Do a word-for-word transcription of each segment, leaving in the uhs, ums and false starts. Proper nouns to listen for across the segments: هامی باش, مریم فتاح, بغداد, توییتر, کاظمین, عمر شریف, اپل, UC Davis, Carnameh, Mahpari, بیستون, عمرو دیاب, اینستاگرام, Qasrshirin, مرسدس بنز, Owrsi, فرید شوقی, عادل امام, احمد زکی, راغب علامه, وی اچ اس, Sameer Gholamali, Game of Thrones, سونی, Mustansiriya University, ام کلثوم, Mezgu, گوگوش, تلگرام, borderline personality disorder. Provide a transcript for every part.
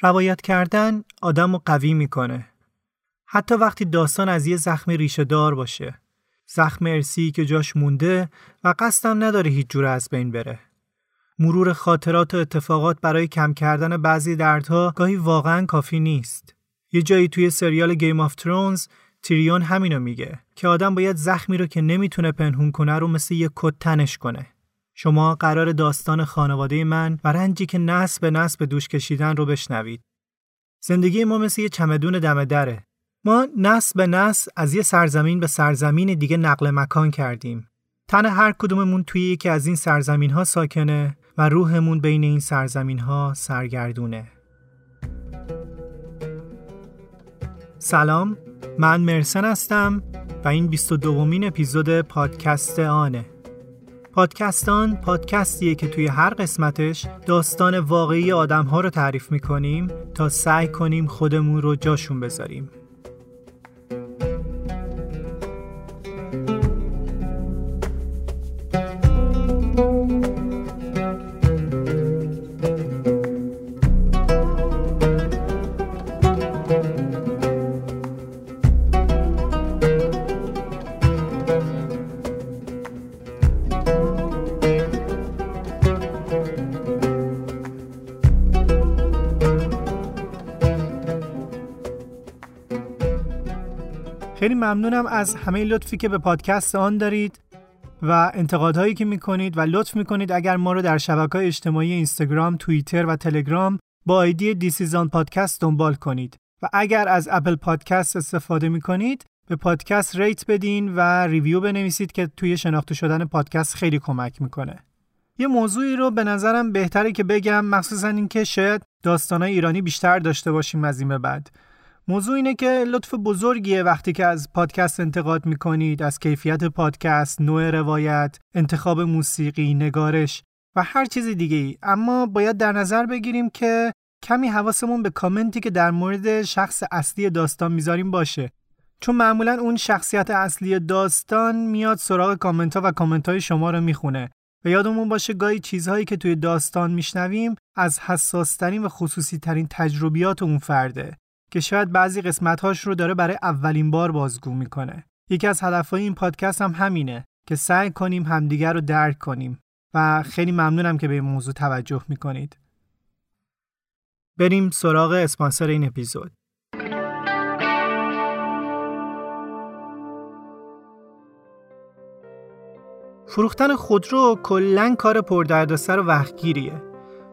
روایت کردن آدمو قوی میکنه. حتی وقتی داستان از یه زخم ریشه دار باشه. زخم ارسی که جاش مونده و قصدم نداره هیچ جوره از بین بره. مرور خاطرات و اتفاقات برای کم کردن بعضی دردها گاهی واقعا کافی نیست. یه جایی توی سریال گیم آف ترونز تیریون همینو میگه که آدم باید زخمی رو که نمیتونه پنهون کنه رو مثل یه کت تنش کنه. شما قرار داستان خانواده من و رنجی که نسل به نسل به دوش کشیدن رو بشنوید. زندگی ما مثل یه چمدون دم دره. ما نسل به نسل از یه سرزمین به سرزمین دیگه نقل مکان کردیم. تن هر کدوممون توی یکی از این سرزمین‌ها ساکنه و روحمون بین این سرزمین‌ها سرگردونه. سلام، من مرسن هستم و این بیست و دومین اپیزود پادکست آنه. پادکست آن پادکستیه که توی هر قسمتش داستان واقعی آدم‌ها رو تعریف می‌کنیم تا سعی کنیم خودمون رو جاشون بذاریم. خیلی ممنونم از همه لطفی که به پادکست آن دارید و انتقادهایی که میکنید و لطف میکنید اگر ما رو در شبکه‌های اجتماعی اینستاگرام، توییتر و تلگرام با آیدی دیسیزان پادکست دنبال کنید و اگر از اپل پادکست استفاده میکنید به پادکست ریت بدین و ریویو بنویسید که توی شناخته شدن پادکست خیلی کمک میکنه. یه موضوعی رو به نظرم بهتره که بگم، مخصوصا اینکه شاید داستانای ایرانی بیشتر داشته باشیم از این به بعد. موضوع اینه که لطف بزرگیه وقتی که از پادکست انتقاد میکنید، از کیفیت پادکست، نوع روایت، انتخاب موسیقی، نگارش و هر چیز دیگه ای. اما باید در نظر بگیریم که کمی حواسمون به کامنتی که در مورد شخص اصلی داستان میذاریم باشه، چون معمولا اون شخصیت اصلی داستان میاد سراغ کامنت ها و کامنت های شما رو میخونه و یادمون باشه گاهی چیزهایی که توی داستان میشنویم از حساس ترین و خصوصی ترین تجربیات اون فرده که شاید بعضی قسمت‌هاش رو داره برای اولین بار بازگو میکنه. یکی از هدفهای این پادکست هم همینه که سعی کنیم همدیگر رو درک کنیم و خیلی ممنونم که به این موضوع توجه میکنید. بریم سراغ اسپانسر این اپیزود. فروختن خودرو کلاً کار پردردسر و وقتگیریه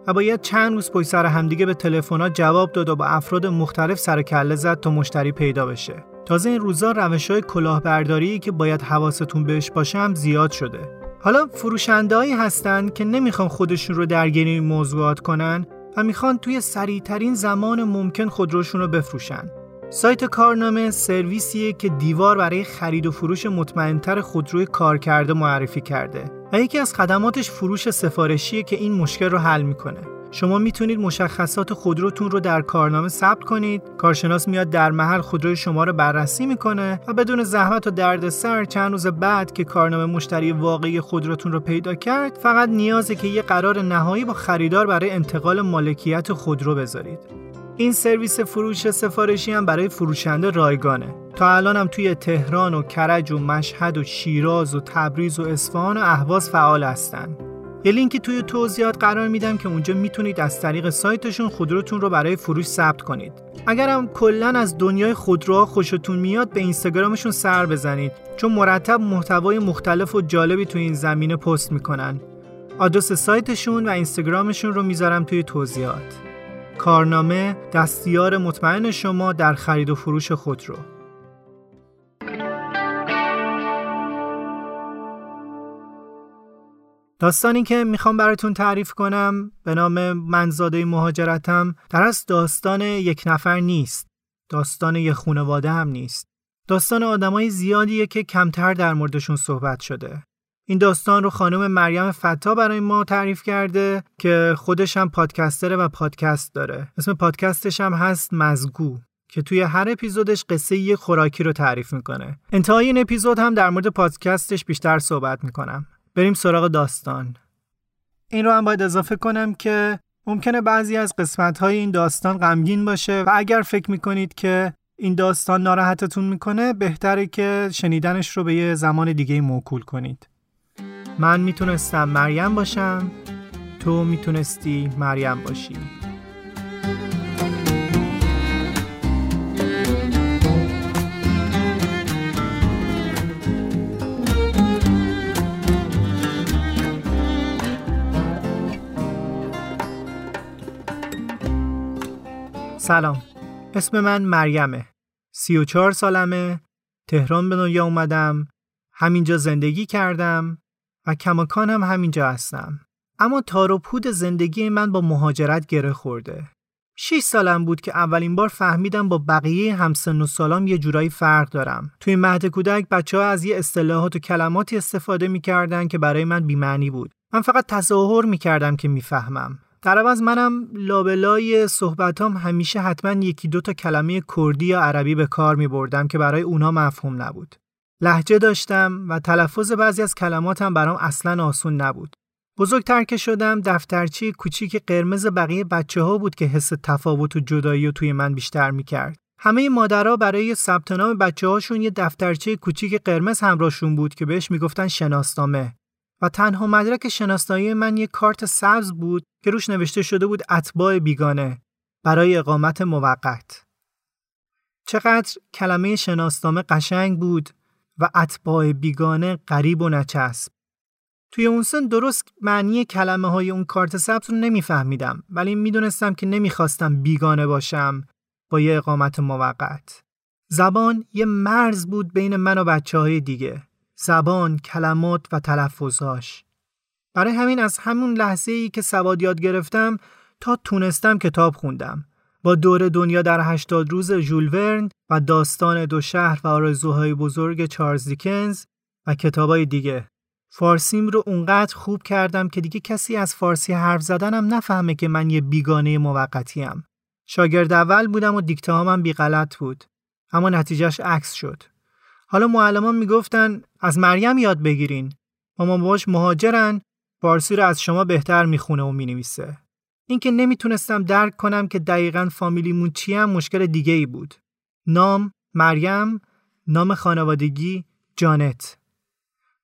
و باید چند روز پشت سر همدیگه به تلفن‌ها جواب داد و با افراد مختلف سر کله زد تا مشتری پیدا بشه. تازه این روزا روش‌های کلاهبرداری که باید حواستون بهش باشه هم زیاد شده. حالا فروشنده‌هایی هستن که نمیخوان خودشون رو درگیر این موضوعات کنن و میخوان توی سریع‌ترین زمان ممکن خودروشون رو بفروشن. سایت کارنامه سرویسیه که دیوار برای خرید و فروش مطمئن‌تر خودروی کارکرده معرفی کرده. و یکی از خدماتش فروش سفارشیه که این مشکل رو حل میکنه. شما میتونید مشخصات خودروتون رو در کارنامه ثبت کنید، کارشناس میاد در محل خودروی شما رو بررسی میکنه و بدون زحمت و دردسر چند روز بعد که کارنامه مشتری واقعی خودروتون رو پیدا کرد، فقط نیازه که یه قرار نهایی با خریدار برای انتقال مالکیت خودرو بذارید. این سرویس فروش سفارشی هم برای فروشنده رایگانه. تا الان هم توی تهران و کرج و مشهد و شیراز و تبریز و اصفهان و اهواز فعال هستن. یه لینکی توی توضیحات قرار میدم که اونجا میتونید از طریق سایتشون خودروتون رو برای فروش ثبت کنید. اگرم کلاً از دنیای خودروها خوشتون میاد به اینستاگرامشون سر بزنید، چون مرتب محتوای مختلف و جالبی توی این زمینه پست میکنن. آدرس سایتشون و اینستاگرامشون رو میذارم توی توضیحات. کارنامه، دستیار مطمئن شما در خرید و فروش خودرو. داستانی که میخوام براتون تعریف کنم به نام منزاده مهاجرتم در اصل داستان یک نفر نیست. داستان یک خانواده هم نیست. داستان آدمای زیادیه که کمتر در موردشون صحبت شده. این داستان رو خانم مریم فتا برای ما تعریف کرده که خودش هم پادکستره و پادکست داره. اسم پادکستش هم هست مزگو که توی هر اپیزودش قصه یه خوراکی رو تعریف میکنه. انتهای این اپیزود هم در مورد پادکستش بیشتر صحبت میکنم. بریم سراغ داستان. این رو هم باید اضافه کنم که ممکنه بعضی از قسمت‌های این داستان غمگین باشه و اگر فکر می‌کنید که این داستان ناراحتتون می‌کنه، بهتره که شنیدنش رو به یه زمان دیگه موکول کنید. من میتونستم مریم باشم، تو میتونستی مریم باشی. سلام، اسم من مریمه، سی و چهار سالمه، تهران به دنیا اومدم، همینجا زندگی کردم و کماکانم همینجا هستم. اما تار و پود زندگی من با مهاجرت گره خورده. شش سالم بود که اولین بار فهمیدم با بقیه همسن و سالام یه جورایی فرق دارم. توی مهد کودک بچه‌ها از یه اصطلاحات و کلماتی استفاده می‌کردن که برای من بی‌معنی بود. من فقط تظاهر می‌کردم که می‌فهمم. در عوض منم لابلای صحبتام همیشه حتما یکی دو تا کلمه کردی یا عربی به کار می‌بردم که برای اونا مفهوم نبود. لهجه داشتم و تلفظ بعضی از کلماتم برام اصلاً آسون نبود. بزرگتر که شدم، دفترچه کوچیک قرمز بقیه بچه‌ها بود که حس تفاوت و جدایی رو توی من بیشتر می‌کرد. همه مادرها برای ثبت نام بچه‌هاشون یه دفترچه کوچیک قرمز همراهشون بود که بهش میگفتن شناسنامه و تنها مدرک شناسنامه من یه کارت سبز بود که روش نوشته شده بود اتباع بیگانه برای اقامت موقت. چقدر کلمه شناسنامه قشنگ بود و اتباع بیگانه غریب و نچسب. توی اون سن درست معنی کلمه های اون کارت سبز رو نمیفهمیدم، ولی میدونستم که نمیخواستم بیگانه باشم با یه اقامت موقت. زبان یه مرز بود بین من و بچه های دیگه. زبان، کلمات و تلفظاش. برای همین از همون لحظه ای که سواد یاد گرفتم تا تونستم کتاب خوندم. با دور دنیا در هشتاد روز ژول ورن و داستان دو شهر و آرزوهای بزرگ چارلز دیکنز و کتابای دیگه. فارسیم رو اونقدر خوب کردم که دیگه کسی از فارسی حرف زدنم نفهمه که من یه بیگانه موقتیم. شاگرد اول بودم و دیکته هامم بی غلط بود، اما نتیجهش عکس شد. حالا معلمان میگفتن از مریم یاد بگیرین، مامان باهاش مهاجرن، فارسی رو از شما بهتر میخونه و مینویسه. این که نمیتونستم درک کنم که دقیقاً فامیلیمون چیه مشکل دیگه ای بود. نام مریم، نام خانوادگی جانت.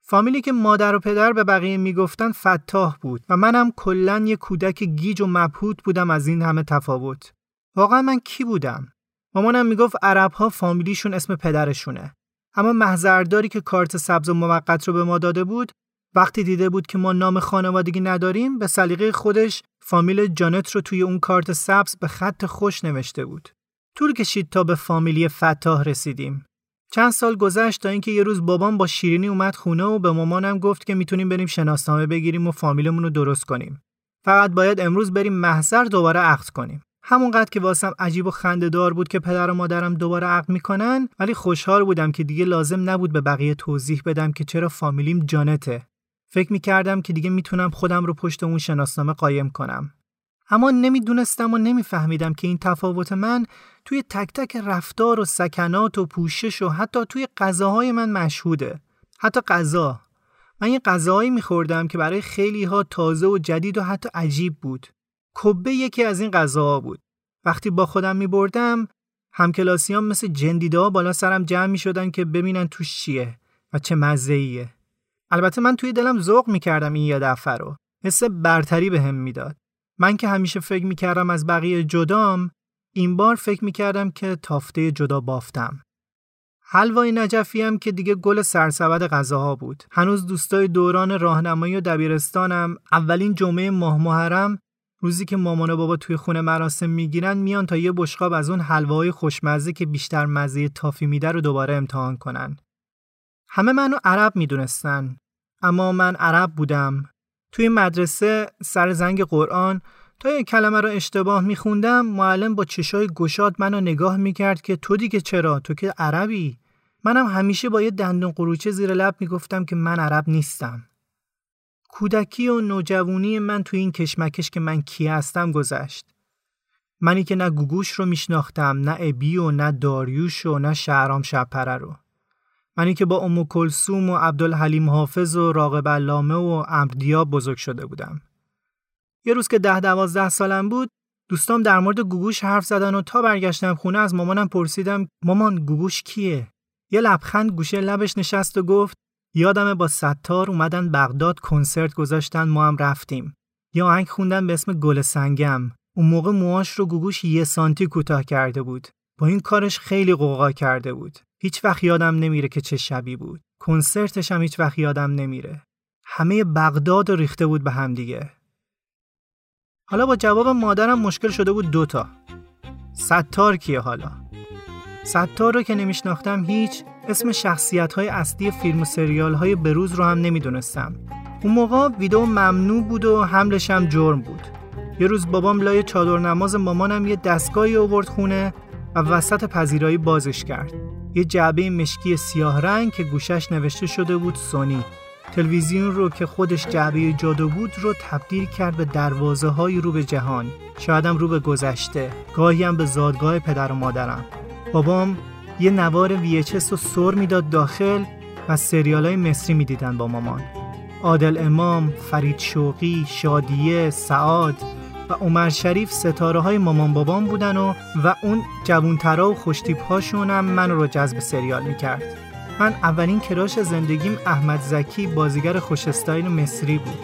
فامیلی که مادر و پدر به بقیه میگفتن فتاح بود و منم کلاً یه کودک گیج و مبهوت بودم از این همه تفاوت. واقعا من کی بودم؟ مامانم میگفت عرب‌ها فامیلیشون اسم پدرشونه. اما محضرداری که کارت سبز موقت رو به ما داده بود، وقتی دیده بود که ما نام خانوادگی نداریم، به سلیقه خودش فامیل جانت رو توی اون کارت سبز به خط خوش نوشته بود. طول کشید تا به فامیلی فتاح رسیدیم. چند سال گذشت تا اینکه یه روز بابام با شیرینی اومد خونه و به مامانم گفت که میتونیم بریم شناسنامه بگیریم و فامیلمون رو درست کنیم. فقط باید امروز بریم محضر دوباره عقد کنیم. همونقدر که واسم عجیب و خنده‌دار بود که پدر و مادرم دوباره عقد میکنن، ولی خوشحال بودم که دیگه لازم نبود به بقیه توضیح بدم که چرا فامیلیم جانته. فکر میکردم که دیگه میتونم خودم رو پشت اون شناسنامه قایم کنم. اما نمیدونستم و نمیفهمیدم که این تفاوت من توی تک تک رفتار و سکنات و پوشش و حتی توی غذاهای من مشهوده. حتی غذا. من یه غذایی میخوردم که برای خیلی ها تازه و جدید و حتی عجیب بود. کبه یکی از این غذاها بود. وقتی با خودم میبردم، همکلاسیام مثل جندیده ها بالا سرم جمع میشدن که ببینن توش چیه و چه مزه‌ایه. البته من توی دلم ذوق میکردم این یه دفعه رو. حس برتری بهم میداد. من که همیشه فکر میکردم از بقیه جدام، این بار فکر میکردم که تافته جدا بافتم. حلوای نجفی هم که دیگه گل سرسبد غذاها بود. هنوز دوستای دوران راهنمایی و دبیرستانم اولین جمعه ماه محرم، روزی که مامان و بابا توی خونه مراسم میگیرن، میان تا یه بشقاب از اون حلوای خوشمزه که بیشتر مزه تافی میده رو دوباره امتحان کنن. همه منو عرب میدونستن، اما من عرب بودم. توی مدرسه سر زنگ قرآن تا یک کلمه رو اشتباه میخوندم، معلم با چشای گشاد منو نگاه میکرد که تو دیگه چرا؟ تو که عربی. منم همیشه با یه دندون قروچه زیر لب میگفتم که من عرب نیستم. کودکی و نوجوانی من توی این کشمکش که من کی هستم گذشت. منی که نه گوگوش رو میشناختم، نه ابی و نه داریوش و نه شهرام شب‌پره رو. منی که با ام کلثوم و عبدالحلیم حافظ و راغب علامه و عمرو دیاب بزرگ شده بودم. یه روز که ده دوازده سالم بود، دوستام در مورد گوگوش حرف زدن و تا برگشتم خونه از مامانم پرسیدم مامان گوگوش کیه؟ یه لبخند گوشه لبش نشست و گفت یادمه با ستار اومدن بغداد کنسرت گذاشتن ما هم رفتیم. یه آهنگ خوندن به اسم گل سنگم. اون موقع موهاش رو گوگوش یه سانتی کوتاه کرده بود. با این کارش خیلی قوقا کرده بود. هیچ وقت یادم نمیره که چه شبی بود. کنسرتش هم هیچ وقت یادم نمیره. همه بغداد رو ریخته بود به هم دیگه. حالا با جواب مادرم مشکل شده بود دوتا. ستار کیه حالا؟ ستار رو که نمیشناختم هیچ، اسم شخصیت‌های اصلی فیلم و سریال‌های بروز رو هم نمیدونستم. اون موقع ویدئو ممنوع بود و حملش هم جرم بود. یه روز بابام لای چادر نماز مامانم یه دستگاهی آورد خونه و وسط پذیرایی بازش کرد. یه جعبه مشکی سیاه رنگ که گوشش نوشته شده بود سونی. تلویزیون رو که خودش جعبه جادو بود رو تبدیل کرد به دروازه های رو به جهان، شایدم رو به گذشته، گاهی هم به زادگاه پدر و مادرم. بابام یه نوار وی اچ اس رو سر میداد داخل و سریال های مصری میدیدن با مامان. عادل امام، فرید شوقی، شادیه، سعاد و عمر شریف ستاره های مامان بابام بودن و و اون جوانترا و خوشتیپ هاشون هم من رو جذب سریال میکرد. من اولین کراش زندگیم احمد زکی بازیگر خوش استایل مصری بود.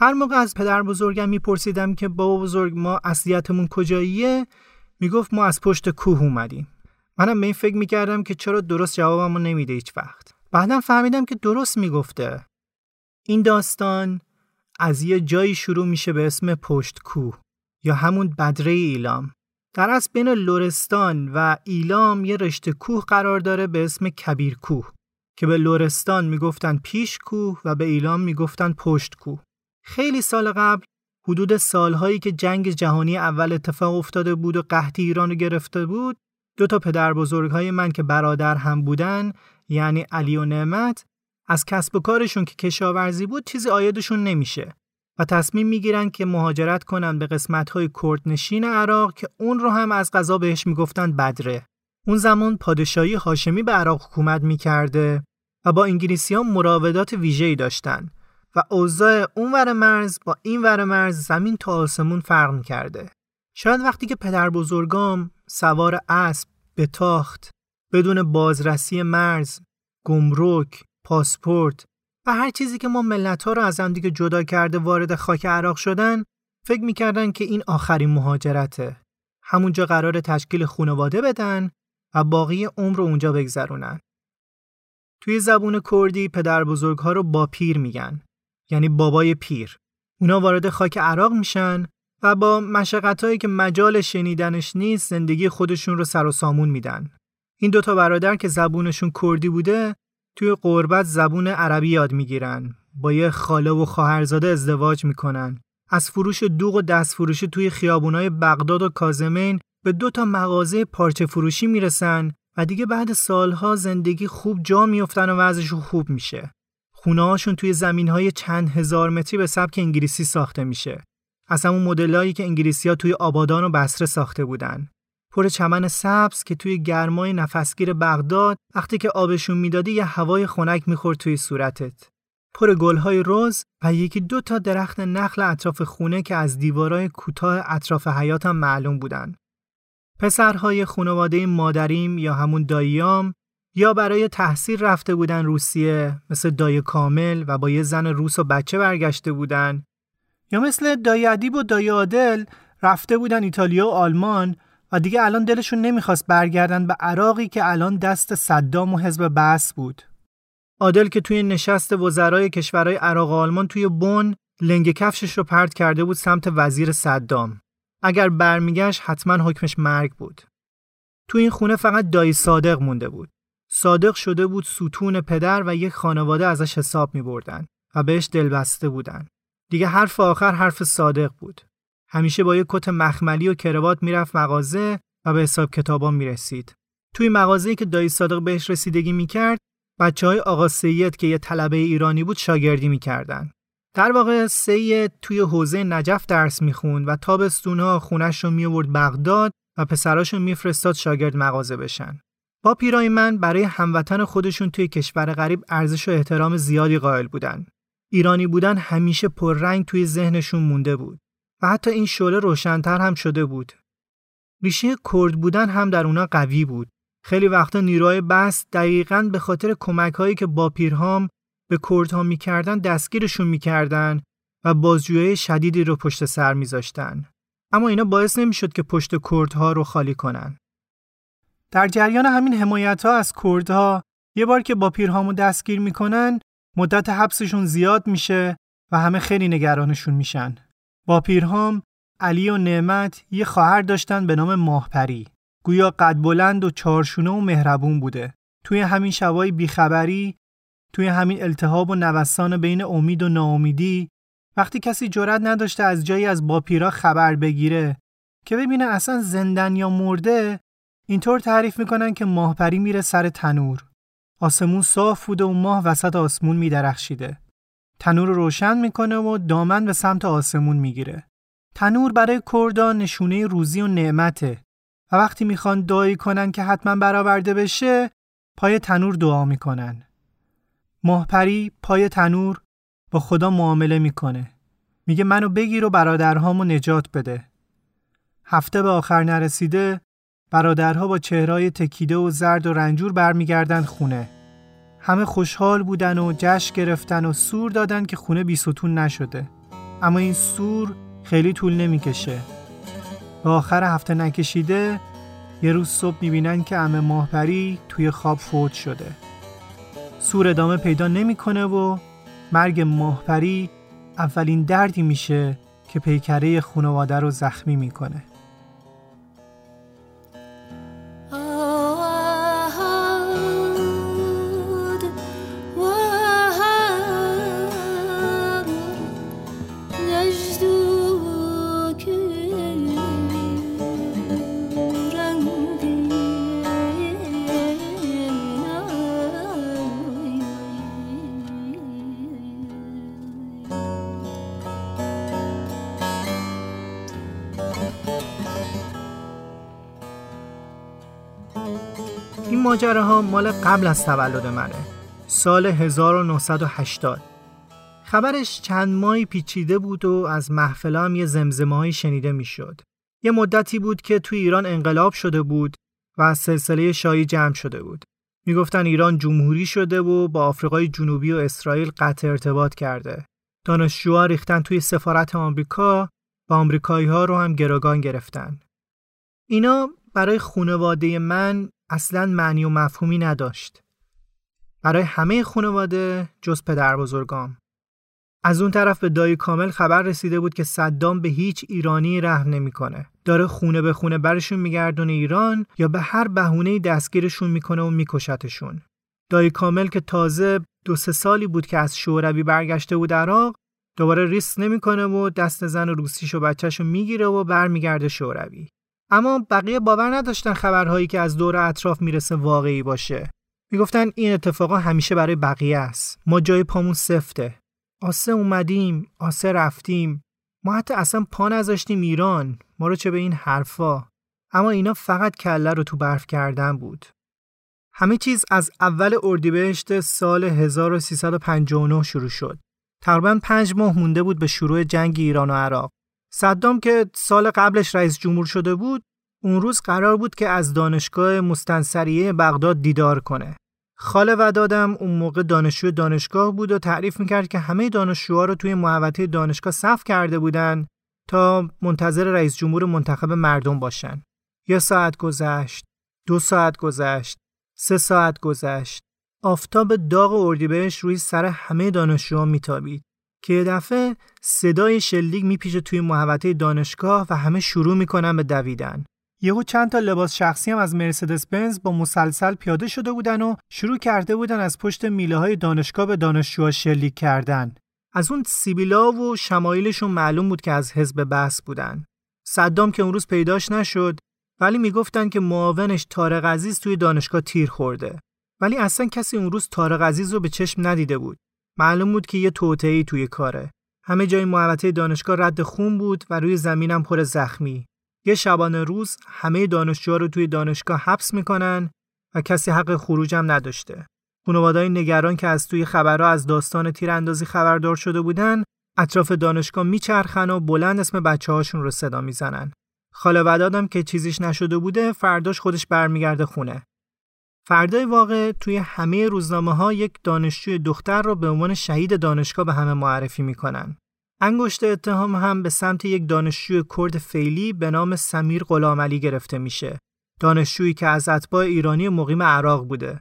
هر موقع از پدر بزرگم میپرسیدم که بابا بزرگ ما اصلیتمون کجاییه، میگفت ما از پشت کوه اومدیم. منم به این فکر میکردم که چرا درست جوابمو نمیده هیچ وقت. بعدم فهمیدم که درست میگفته. این داستان از یه جایی شروع میشه به اسم پشت کوه یا همون بدره ایلام. در از بین لرستان و ایلام یه رشته کوه قرار داره به اسم کبیر کوه که به لرستان میگفتن پیش کوه و به ایلام میگفتن پشت کوه. خیلی سال قبل، حدود سالهایی که جنگ جهانی اول اتفاق افتاده بود و قحطی ایران رو گرفته بود، دو تا پدر بزرگهای من که برادر هم بودن، یعنی علی و نعمت، از کسب و کارشون که کشاورزی بود چیزی عایدشون نمیشه و تصمیم میگیرن که مهاجرت کنن به قسمتهای کردنشین عراق که اون رو هم از قضا بهش میگفتن بدره. اون زمان پادشاهی هاشمی به عراق حکومت میکرده و با انگلیسی‌ها مراودات ویژه‌ای داشتن و اوضاع اون ور مرز با این ور مرز زمین تا آسمون فرق می‌کرده. شاید وقتی که پدر بزرگام سوار اسب به تاخت بدون بازرسی مرز، گمرک، پاسپورت و هر چیزی که ما ملت‌ها رو از هم دیگه جدا کرده وارد خاک عراق شدن، فکر می‌کردن که این آخرین مهاجرته. همونجا قرار تشکیل خانواده بدن و باقی عمر رو اونجا بگذرونن. توی زبون کردی پدر بزرگ‌ها رو با پیر میگن. یعنی بابای پیر. اونا وارد خاک عراق میشن و با مشقتایی که مجال شنیدنش نیست زندگی خودشون رو سر و سامون میدن. این دوتا برادر که زبونشون کردی بوده توی قربت زبون عربی یاد میگیرن. با یه خاله و خواهرزاده ازدواج میکنن. از فروش دوغ و دست فروشی توی خیابونای بغداد و کاظمین به دوتا مغازه پارچه فروشی میرسن و دیگه بعد سالها زندگی خوب جا میافتن و وضعشون خوب میشه. خونه‌هاشون توی زمین‌های چند هزار متری به سبک انگلیسی ساخته میشه. از همون مدلایی که انگلیسی‌ها توی آبادان و بصره ساخته بودن. پر چمن سبز که توی گرمای نفسگیر بغداد وقتی که آبشون میدادی یه هوای خنک می‌خورد توی صورتت. پر گل‌های رز و یکی دو تا درخت نخل اطراف خونه که از دیوارای کوتاه اطراف حیاتم معلوم بودن. پسرهای خانواده مادریم یا همون داییام یا برای تحصیل رفته بودن روسیه مثل دایی کامل و با یه زن روس و بچه برگشته بودن، یا مثل دایی ادیب و دایی عادل رفته بودن ایتالیا و آلمان و دیگه الان دلشون نمیخواست برگردن به عراقی که الان دست صدام و حزب بعث بود. عادل که توی نشست وزرای کشورهای عراق و آلمان توی بن لنگ کفشش رو پرت کرده بود سمت وزیر صدام. اگر برمیگشت حتما حکمش مرگ بود. تو این خونه فقط دایی صادق مونده بود. صادق شده بود ستون پدر و یک خانواده ازش حساب می بردن و بهش دلبسته بودن. دیگه حرف آخر حرف صادق بود. همیشه با یک کت مخملی و کروات می رفت مغازه و به حساب کتابا می رسید. توی مغازه‌ای که دایی صادق بهش رسیدگی می‌کرد، بچه‌های آقا سید که یه طلبه ایرانی بود شاگردی می‌کردن. در واقع سید توی حوزه نجف درس می‌خوند و تابستون‌ها خونش رو می‌آورد بغداد و پسراش رو می‌فرستاد شاگرد مغازه بشن. با پیرای من برای هموطن خودشون توی کشور غریب ارزش و احترام زیادی قائل بودن. ایرانی بودن همیشه پررنگ توی ذهنشون مونده بود و حتی این شعله روشن‌تر هم شده بود. ریشه کرد بودن هم در اونا قوی بود. خیلی وقتا نیروهای بس دقیقاً به خاطر کمک‌هایی که با پیرهام به کردها می‌کردن دستگیرشون می‌کردن و بازجویی شدیدی رو پشت سر می‌ذاشتن. اما اینا باعث نمی‌شد که پشت کردها رو خالی کنن. در جریان همین حمایت‌ها از کردها، یه بار که با پیرهامو دستگیر می‌کنن، مدت حبسشون زیاد میشه و همه خیلی نگرانشون میشن. با پیرهام، علی و نعمت یه خواهر داشتن به نام ماهپری. گویا قد بلند و چارشونه و مهربون بوده. توی همین شبای بیخبری، توی همین التهاب و نوسان بین امید و ناامیدی، وقتی کسی جرئت نداشته از جایی از باپیرا خبر بگیره که ببینه اصلا زندن یا مرده، اینطور تعریف میکنن که ماهپری میره سر تنور. آسمون صاف بوده و ماه وسط آسمون میدرخشیده. تنور رو روشن میکنه و دامن به سمت آسمون میگیره. تنور برای کردا نشونه روزی و نعمته و وقتی میخوان دعایی کنن که حتما برآورده بشه، پای تنور دعا میکنن. ماهپری پای تنور با خدا معامله میکنه. میگه منو بگیر و برادرهامو نجات بده. هفته به آخر نرسیده، برادرها با چهرهای تکیده و زرد و رنجور برمیگردن خونه. همه خوشحال بودن و جشن گرفتن و سور دادن که خونه بیستون نشده. اما این سور خیلی طول نمیکشه. به آخر هفته نکشیده، یه روز صبح میبینن که عمه ماهپری توی خواب فوت شده. سور ادامه پیدا نمیکنه و مرگ ماهپری اولین دردی میشه که پیکره خانواده رو زخمی میکنه. ماجره ها مال قبل از تولد منه. سال هزار و نهصد و هشتاد. خبرش چند ماهی پیچیده بود و از محفلا هم یه زمزمه‌ای شنیده میشد. یه مدتی بود که توی ایران انقلاب شده بود و از سلسله شاهی جمع شده بود. میگفتن ایران جمهوری شده و با آفریقای جنوبی و اسرائیل قطع ارتباط کرده. دانشجوها ریختن توی سفارت آمریکا و آمریکایی‌ها رو هم گروگان گرفتن. اینا برای خانواده من اصلاً معنی و مفهومی نداشت. برای همه خانواده جز پدر بزرگام. از اون طرف به دایی کامل خبر رسیده بود که صدام به هیچ ایرانی رحم نمیکنه. داره خونه به خونه برشون میگردونه ایران یا به هر بهونه‌ای دستگیرشون میکنه و میکشتشون. دایی کامل که تازه دو سه سالی بود که از شوروی برگشته بود عراق، دوباره ریسک نمیکنه و دست زن روسیشو بچه‌شو میگیره و برمیگرده شوروی. اما بقیه باور نداشتن خبرهایی که از دور اطراف میرسه واقعی باشه. میگفتن این اتفاقا همیشه برای بقیه است. ما جای پامون سفته. آسه اومدیم، آسه رفتیم. ما حتی اصلا پا نذاشتیم ایران. ما رو چه به این حرفا. اما اینا فقط کله رو تو برف کردن بود. همه چیز از اول اردیبهشت سال هزار و سیصد و پنجاه و نه شروع شد. تقریباً پنج ماه مونده بود به شروع جنگ ایران و عراق. صدام که سال قبلش رئیس جمهور شده بود، اون روز قرار بود که از دانشگاه مستنصریه بغداد دیدار کنه. خاله و دادم اون موقع دانشجو دانشگاه بود و تعریف میکرد که همه دانشجوها رو توی محوطه دانشگاه صف کرده بودن تا منتظر رئیس جمهور منتخب مردم باشن. یه ساعت گذشت، دو ساعت گذشت، سه ساعت گذشت. آفتاب داغ اردیبهشت روی سر همه دانشجوها میتابید که یه دفعه صدای شلیک میپیچه توی محوطه دانشگاه و همه شروع میکنن به دویدن. یهو چند تا لباس شخصی هم از مرسدس بنز با مسلسل پیاده شده بودن و شروع کرده بودن از پشت میله‌های دانشگاه به دانشجوها شلیک کردن. از اون سیبیلا و شمایلشون معلوم بود که از حزب بعث بودن. صدام که اون روز پیداش نشد، ولی میگفتن که معاونش طارق عزیز توی دانشگاه تیر خورده. ولی اصلا کسی اون روز طارق عزیز رو به چشم ندیده بود. معلوم بود که یه توطئه‌ای توی کاره. همه جای محوطه دانشگاه رد خون بود و روی زمینم پر زخمی. یه شبانه روز همه دانشجوها رو توی دانشگاه حبس میکنن و کسی حق خروج هم نداشته. خانواده‌های نگران که از توی خبرها از داستان تیراندازی خبردار شده بودن، اطراف دانشگاه میچرخن و بلند اسم بچه‌هاشون رو صدا میزنن. خاله ودادم که چیزیش نشده بوده، فرداش خودش برمیگرده خونه. فردای واقع توی همه روزنامه‌ها یک دانشجوی دختر رو به عنوان شهید دانشگاه به همه معرفی میکنن. انگشت اتهام هم به سمت یک دانشجوی کرد فیلی به نام سمیر غلامعلی گرفته میشه. دانشجویی که از اتباع ایرانی مقیم عراق بوده.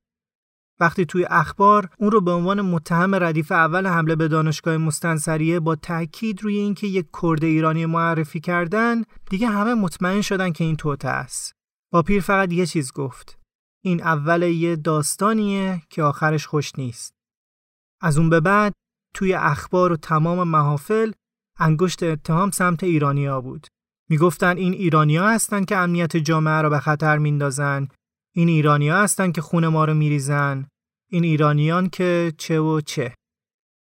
وقتی توی اخبار اون رو به عنوان متهم ردیف اول حمله به دانشگاه مستنصریه با تاکید روی اینکه یک کرد ایرانی معرفی کردن، دیگه همه مطمئن شدن که این توطئه است. با پیر فقط یه چیز گفت: این اول یه داستانیه که آخرش خوش نیست. از اون به بعد توی اخبار و تمام محافل انگشت اتهام سمت ایرانی‌ها بود. میگفتن این ایرانی‌ها هستن که امنیت جامعه رو به خطر میندازن. این ایرانی‌ها هستن که خون ما رو میریزن. این ایرانیان که چه و چه.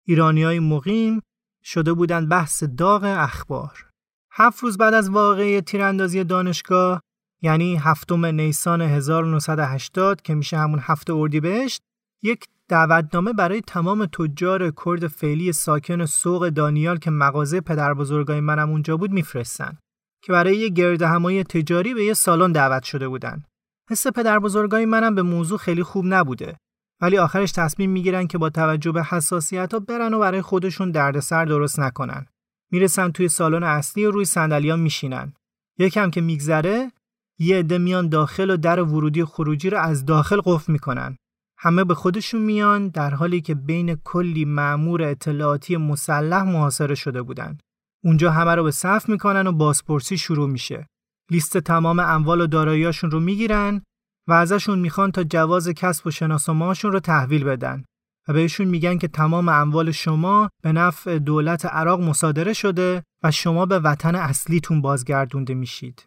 ایرانیای مقیم شده بودن بحث داغ اخبار. هفت روز بعد از واقعه تیراندازی دانشگاه، یعنی هفتم نیسان هزار و نهصد و هشتاد که میشه همون هفته اردیبهشت، یک دعوتنامه برای تمام تجار کرد فعلی ساکن سوق دانیال که مغازه پدر بزرگای منم اونجا بود میفرستن، که برای یه گردهمایی تجاری به یه سالن دعوت شده بودن. حس پدر بزرگای منم به موضوع خیلی خوب نبوده، ولی آخرش تصمیم میگیرن که با توجه به حساسیت‌ها برن و برای خودشون دردسر درست نکنن. میرسن توی سالن اصلی و روی صندلی‌ها میشینن. یکم که میگذره، یه عده میان داخل و در ورودی خروجی رو از داخل قفل میکنن. همه به خودشون میان، در حالی که بین کلی مأمور اطلاعاتی مسلح محاصره شده بودن. اونجا همه رو به صف میکنن و بازپرسی شروع میشه. لیست تمام اموال و داراییاشون رو میگیرن و ازشون میخوان تا جواز کسب و شناسنامه‌شون رو تحویل بدن و بهشون میگن که تمام اموال شما به نفع دولت عراق مصادره شده و شما به وطن اصلیتون بازگردونده میشید.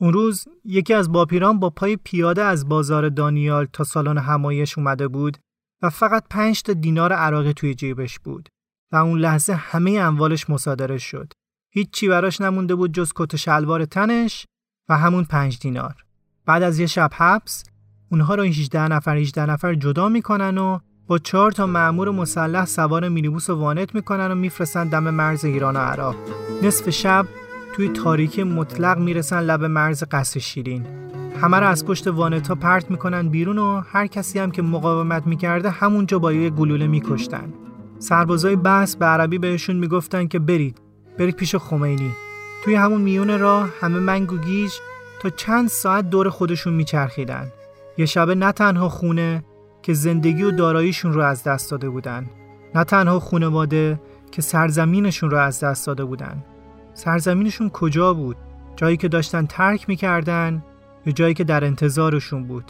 اون روز یکی از باپیران با پای پیاده از بازار دانیال تا سالن همایش اومده بود و فقط پنج تا دینار عراقی توی جیبش بود و اون لحظه همه اموالش مصادره شد. هیچی براش نمونده بود جز کت و شلوار تنش و همون پنج دینار. بعد از یه شب حبس، اونها رو هجده نفر هجده نفر جدا میکنن و با چهار تا مأمور مسلح سوار مینیبوس و وانت میکنن و میفرستن دم مرز ایران و عراق. نصف شب توی تاریکی مطلق میرسن لب مرز قصر شیرین. همه رو از پشت وانت‌ها پرت میکنن بیرون و هر کسی هم که مقاومت میکرده همونجا با یه گلوله میکشتن. سربازای بعث به عربی بهشون میگفتن که برید برید پیش خمینی. توی همون میون راه همه منگ و گیج تا چند ساعت دور خودشون میچرخیدن. یه شبه نه تنها خونه که زندگی و داراییشون رو از دست داده بودن، نه تنها خانواده که سرزمینشون رو از دست داده بودن. سرزمینشون کجا بود؟ جایی که داشتن ترک میکردن یا جایی که در انتظارشون بود؟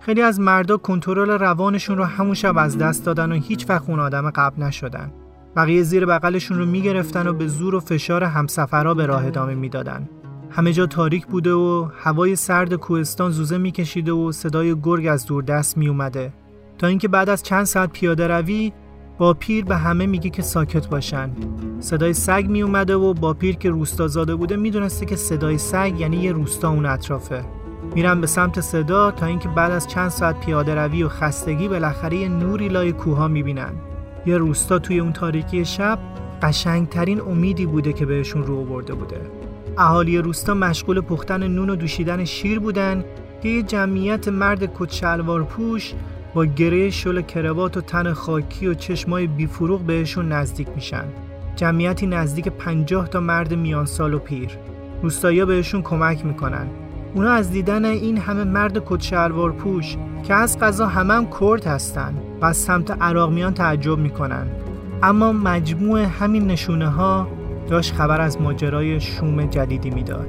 خیلی از مردا کنترل روانشون رو همون شب از دست دادن و هیچ وقت اون آدم قبل نشدن. بقیه زیر بغلشون رو میگرفتن و به زور و فشار همسفرها به راه ادامه میدادن. همه جا تاریک بوده و هوای سرد کوهستان زوزه میکشیده و صدای گرگ از دور دست میومده، تا اینکه بعد از چند ساعت پیاده روی با پیر به همه میگه که ساکت باشن. صدای سگ می اومده و با پیر که روستا زاده بوده میدونسته که صدای سگ یعنی یه روستا اون اطرافه. میرن به سمت صدا تا اینکه بعد از چند ساعت پیاده روی و خستگی بالاخره یه نوری لای کوها میبینن. یه روستا توی اون تاریکی شب قشنگترین امیدی بوده که بهشون رو آورده بوده. اهالی روستا مشغول پختن نون و دوشیدن شیر بودن که یه جمعیت مرد کت شلوار پوش با گره شل کروات و تن خاکی و چشمای بیفروغ بهشون نزدیک میشن. جمعیتی نزدیک پنجاه تا مرد میان سال و پیر. روستایی‌ها بهشون کمک میکنن. اونا از دیدن این همه مرد کت شلوار پوش که از قضا همه هم کرد هستن و از سمت عراق میان تعجب میکنن. اما مجموع همین نشونه ها داشت خبر از ماجرای شوم جدیدی میداد.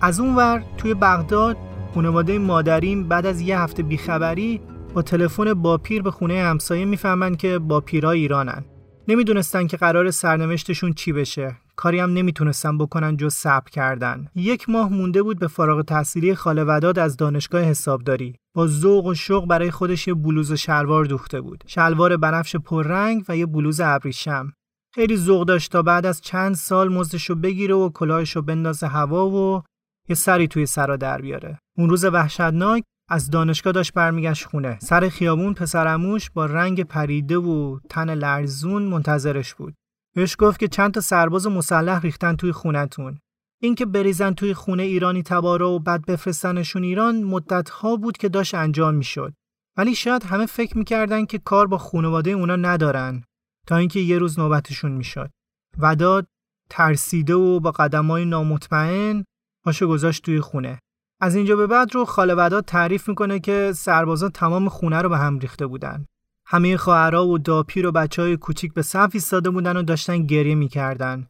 از اونور توی بغداد خانواده مادریم بعد از یه هفته بیخبری با تلفن باپیر به خونه همسایه میفهمن که باپیرها ایرانن. نمیدونستن که قرار سرنوشتشون چی بشه. کاری هم نمیتونستن بکنن جز صبر کردن. یک ماه مونده بود به فارغ تحصیلی خاله وداد از دانشگاه حسابداری. با ذوق و شوق برای خودش یه بلوز و شلوار دوخته بود. شلوار بنفش پررنگ و یه بلوز ابریشم. خیلی ذوق داشت تا بعد از چند سال مزدشو بگیره و کلاهشو بندازه هوا و یه سری توی سرا در بیاره. اون روز وحشتناک از دانشگاه داشت برمیگشت خونه. سر خیابون پسرعموش با رنگ پریده و تن لرزون منتظرش بود. بهش گفت که چند تا سرباز مسلح ریختن توی خونتون. این که بریزن توی خونه ایرانی تبارا و بعد بفرستنشون ایران مدت‌ها بود که داشت انجام میشد. ولی شاید همه فکر میکردن که کار با خانواده اونا ندارن تا اینکه یه روز نوبتشون میشد. وداد ترسیده و با قدم‌های نامطمئن پاشو گذاشت توی خونه. از اینجا به بعد رو خاله وداد تعریف میکنه که سربازا تمام خونه رو به هم ریخته بودن. همه خواهرها و داپیر و بچهای کوچیک به صف ایستاده بودن و داشتن گریه میکردن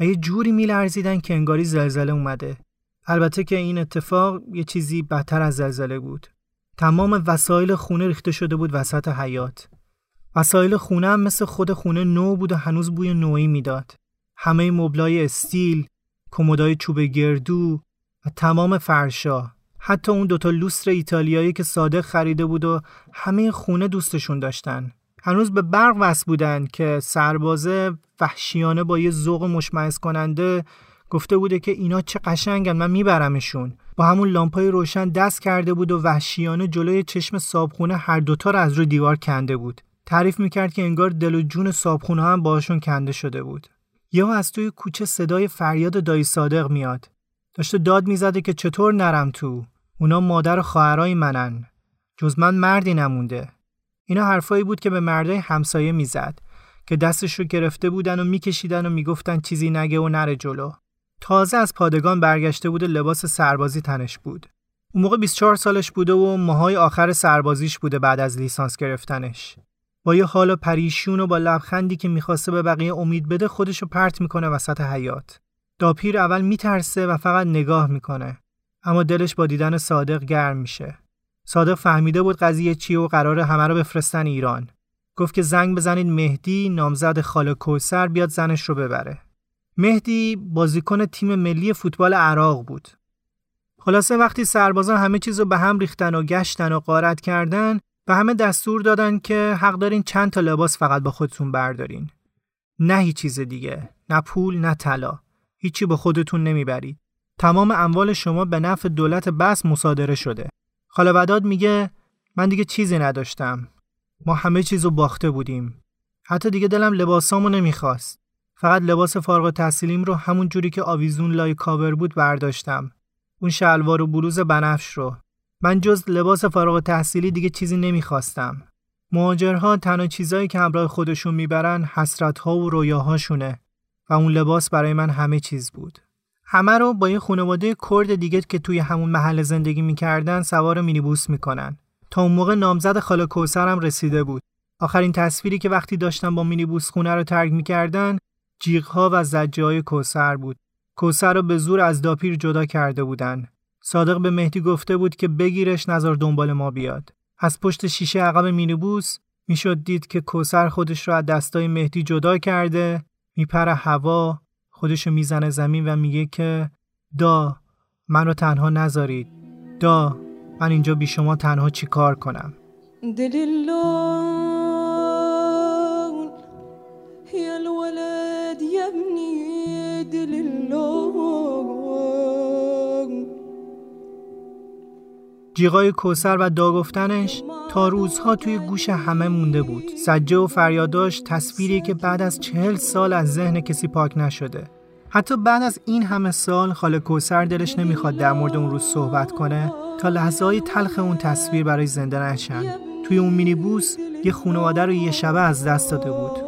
و یه جوری میلرزیدن که انگاری زلزله اومده. البته که این اتفاق یه چیزی بدتر از زلزله بود. تمام وسایل خونه ریخته شده بود وسط حیاط. وسایل خونه هم مثل خود خونه نو بود و هنوز بوی نوئی میداد. همه مبلای استیل، کمدای چوب گردو و تمام فرشا، حتی اون دوتا لوستر ایتالیایی که صادق خریده بود و همه خونه دوستشون داشتن. هنوز به برق وصل بودن که سربازه وحشیانه با یه ذوق مشمئز کننده گفته بوده که اینا چه قشنگن، من میبرمشون. با همون لامپای روشن دست کرده بود و وحشیانه جلوی چشم صابخونه هر دوتا رو از روی دیوار کنده بود. تعریف میکرد که انگار دل و جون صابخونه هم باشون کنده شده بود. یهو از توی کوچه صدای فریاد دایی صادق میاد. داشته داد میزده که چطور نرم تو؟ اونا مادر و خواهرای منن. جز من مردی نمونده. اینا حرفایی بود که به مردای همسایه میزد که دستش رو گرفته بودن و میکشیدن و میگفتن چیزی نگه و نره جلو. تازه از پادگان برگشته بود و لباس سربازی تنش بود. اون موقع بیست و چهار سالش بوده و ماهای آخر سربازیش بوده بعد از لیسانس گرفتنش. با یه حال پریشون و با لبخندی که میخواسته به بقیه امید بده خودشو پرت میکنه وسط حیاط. داپیر اول میترسه و فقط نگاه میکنه، اما دلش با دیدن صادق گرم میشه. صادق فهمیده بود قضیه چیه و قراره همه رو بفرستن ایران. گفت که زنگ بزنید مهدی نامزد خاله کوثر بیاد زنش رو ببره. مهدی بازیکن تیم ملی فوتبال عراق بود. خلاصه وقتی سربازان همه چیزو به هم ریختن و گشتن و غارت کردن، و همه دستور دادن که حق دارین چند تا لباس فقط با خودتون بردارین. نه هیچ چیز دیگه، نه پول، نه طلا. هیچی با خودتون نمیبرید. تمام اموال شما به نفع دولت بس مصادره شده. خاله وداد میگه من دیگه چیزی نداشتم. ما همه چیزو باخته بودیم. حتی دیگه دلم لباسامو نمیخواست. فقط لباس فارغ التحصیلیم رو همون جوری که آویزون لای کاور بود برداشتم. اون شلوار و بلوز بنفش رو. من جز لباس فارغ تحصیلی دیگه چیزی نمیخواستم. مهاجرها تنها چیزایی که همراه خودشون میبرن حسرت‌ها و رویاهاشونه و اون لباس برای من همه چیز بود. همه رو با یه خانواده کرد دیگه که توی همون محل زندگی میکردن سوار مینیبوس میکنن. تا اون موقع نامزد خاله کوثر هم رسیده بود. آخرین تصویری که وقتی داشتن با مینیبوس خونه رو ترک میکردن جیغ‌ها و زجه‌های کوثر بود. کوثر رو به زور از داپیر جدا کرده بودن. صادق به مهدی گفته بود که بگیرش نزار دنبال ما بیاد. از پشت شیشه عقب مینیبوس میشد دید که کوثر خودش رو از دستای مهدی جدا کرده، میپره هوا، خودش رو میزنه زمین و میگه که دا من رو تنها نذارید. دا من اینجا بی شما تنها چی کار کنم؟ دللون یا الولد یبنی دللون. جیغای کوثر و دا گفتنش تا روزها توی گوش همه مونده بود. سجه و فریاداش تصویری که بعد از چهل سال از ذهن کسی پاک نشده. حتی بعد از این همه سال خاله کوثر دلش نمیخواد در مورد اون روز صحبت کنه تا لحظه‌های تلخ اون تصویر برای زنده نشن. توی اون مینیبوس یه خانواده رو یه شبه از دست داده بود.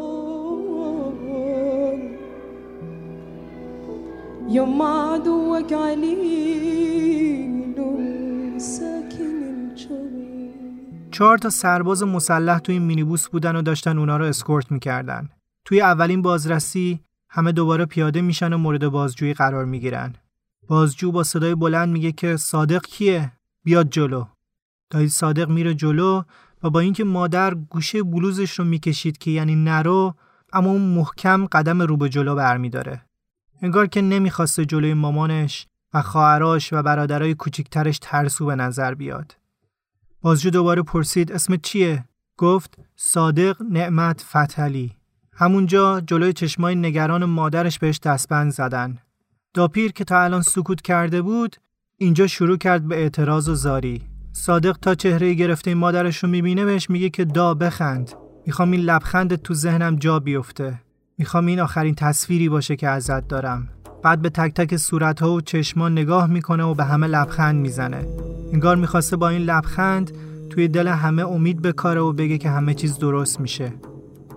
چهار تا سرباز مسلح توی مینیبوس بودن و داشتن اونا رو اسکورت میکردن. توی اولین بازرسی همه دوباره پیاده میشن و مورد بازجویی قرار میگیرن. بازجو با صدای بلند میگه که صادق کیه؟ بیاد جلو. دایی صادق میره جلو و با اینکه مادر گوشه بلوزش رو میکشید که یعنی نرو، اما اون محکم قدم رو به جلو برمیداره. انگار که نمیخواسته جلوی مامانش و خواهراش و برادرای کوچیکترش ترسو به نظر بیاد. بازجو دوباره پرسید اسم چیه؟ گفت صادق نعمت فتحعلی. همونجا جلوی چشمای نگران مادرش بهش دستبند زدن. داپیر که تا الان سکوت کرده بود، اینجا شروع کرد به اعتراض و زاری. صادق تا چهره گرفته مادرش رو میبینه بهش میگه که دا بخند. میخوام این لبخندت تو ذهنم جا بیفته. میخوام این آخرین تصویری باشه که ازت دارم. بعد به تک تک صورت‌ها و چشما نگاه میکنه و به همه لبخند میزنه. انگار میخواسته با این لبخند توی دل همه امید بکاره و بگه که همه چیز درست میشه.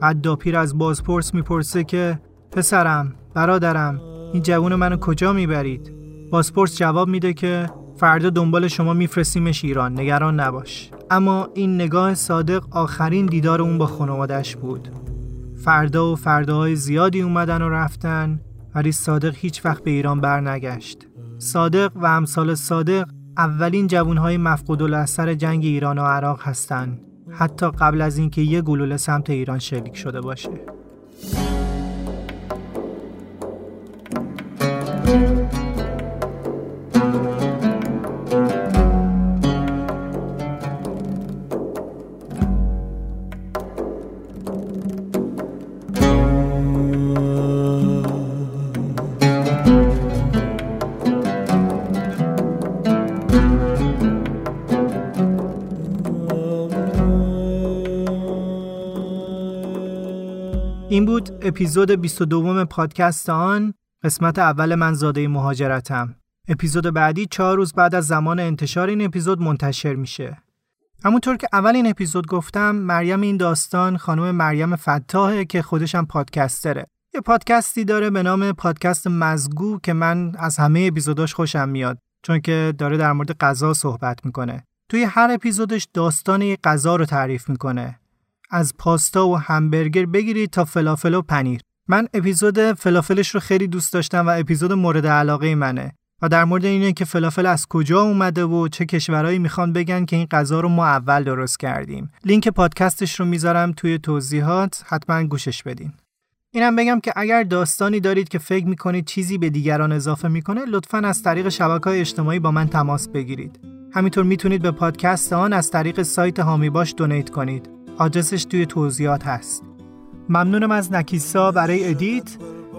بعد داپیر از بازپرس میپرسه که پسرم، برادرم، این جوون منو کجا میبرید؟ بازپرس جواب میده که فردا دنبال شما میفرستیمش ایران، نگران نباش. اما این نگاه صادق آخرین دیدار اون با خانواده‌اش بود. فردا و فرداهای زیادی اومدن و رفتن، ولی صادق هیچ وقت به ایران بر نگشت. صادق و امثال صادق اولین جوانهای مفقود الاثر جنگ ایران و عراق هستند، حتی قبل از اینکه یه گلوله سمت ایران شلیک شده باشه. این بود اپیزود بیست و دوم پادکست آن، قسمت اول من زاده مهاجرتم. اپیزود بعدی چهار روز بعد از زمان انتشار این اپیزود منتشر میشه. همونطور که اول این اپیزود گفتم، مریم این داستان خانم مریم فتاحه که خودش هم پادکستره. یه پادکستی داره به نام پادکست مزگو که من از همه اپیزوداش خوشم میاد، چون که داره در مورد غذا صحبت میکنه. توی هر اپیزودش داستان یه غذا رو تعریف میکنه، از پاستا و همبرگر بگیرید تا فلافل و پنیر. من اپیزود فلافلش رو خیلی دوست داشتم و اپیزود مورد علاقه منه و در مورد اینه که فلافل از کجا اومده و چه کشورهایی میخوان بگن که این غذا رو ما اول درست کردیم. لینک پادکستش رو میذارم توی توضیحات، حتما گوشش بدین. اینم بگم که اگر داستانی دارید که فکر میکنید چیزی به دیگران اضافه میکنه، لطفاً از طریق شبکه‌های اجتماعی با من تماس بگیرید. همینطور میتونید به پادکست آن از طریق سایت هامی باش دونیت کنید. آدرسش توی توضیحات هست. ممنونم از نکیسا برای ادیت،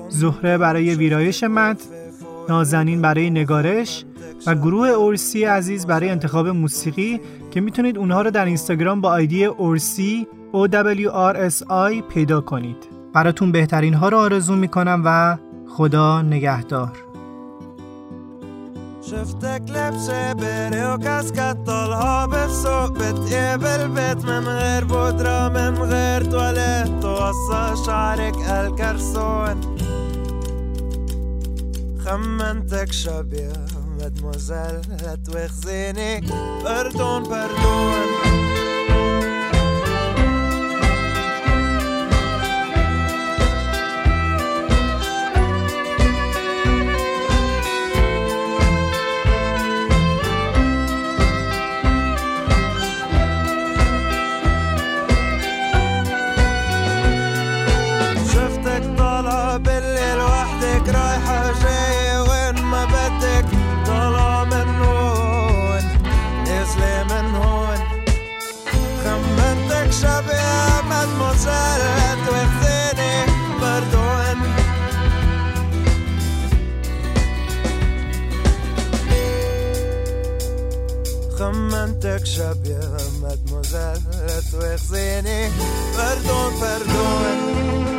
زهره برای ویرایش متن، نازنین برای نگارش و گروه اورسی عزیز برای انتخاب موسیقی که میتونید اونها رو در اینستاگرام با آیدی اورسی او دبلیو آر اس آی پیدا کنید. براتون بهترین ها رو آرزو میکنم و خدا نگهدار. شفتك لابسة بري وكاسكات طالعة بفسوق بتقيب البيت من غير بودرة من غير تواليت، ووصى شعرك الكرسون خمنتك شابية مدموزيل هتوخزيني بردون بردون. خمنتك شابية مدموزيل توخزيني بردون بردون.